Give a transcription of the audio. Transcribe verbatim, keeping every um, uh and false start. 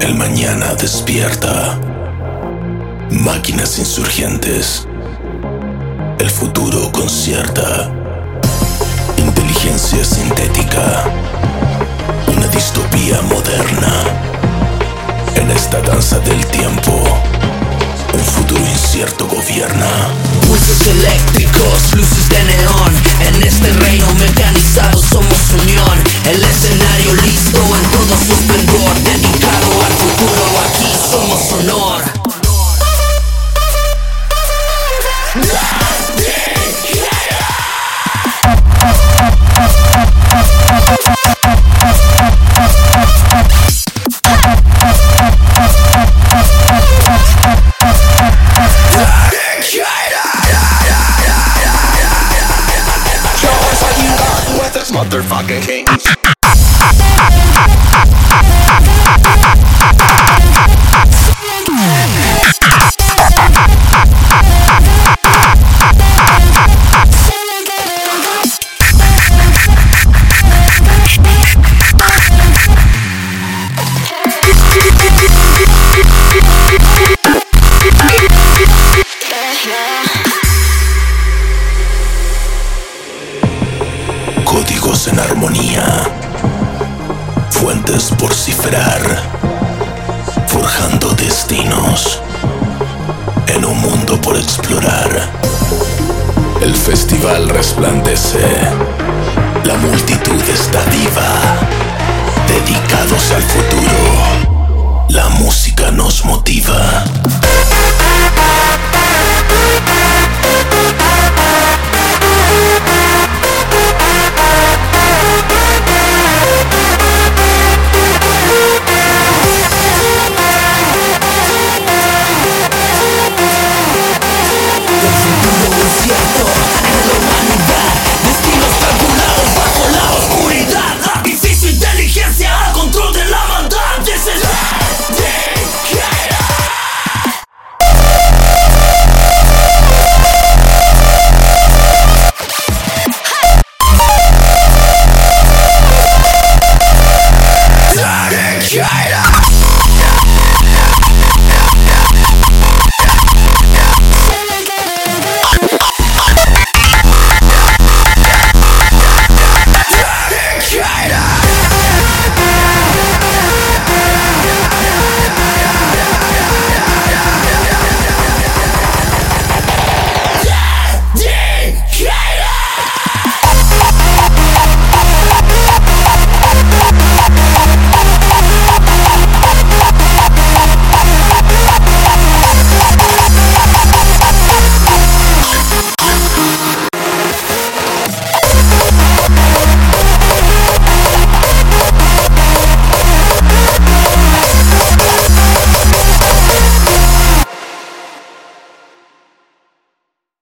El mañana despierta. Máquinas insurgentes. El futuro concierta. Inteligencia sintética. Una distopía moderna. En esta danza del tiempo, un futuro incierto gobierna. Pulsos eléctricos, luces de neón. En este reino mecanizado somos unión. El escenario listo en todo su esplendor, dedicado al futuro, aquí somos honor. Motherfucking kings. Códigos en armonía, fuentes por cifrar, forjando destinos, en un mundo por explorar. El festival resplandece, la multitud está viva, dedicados al futuro, la música nos motiva.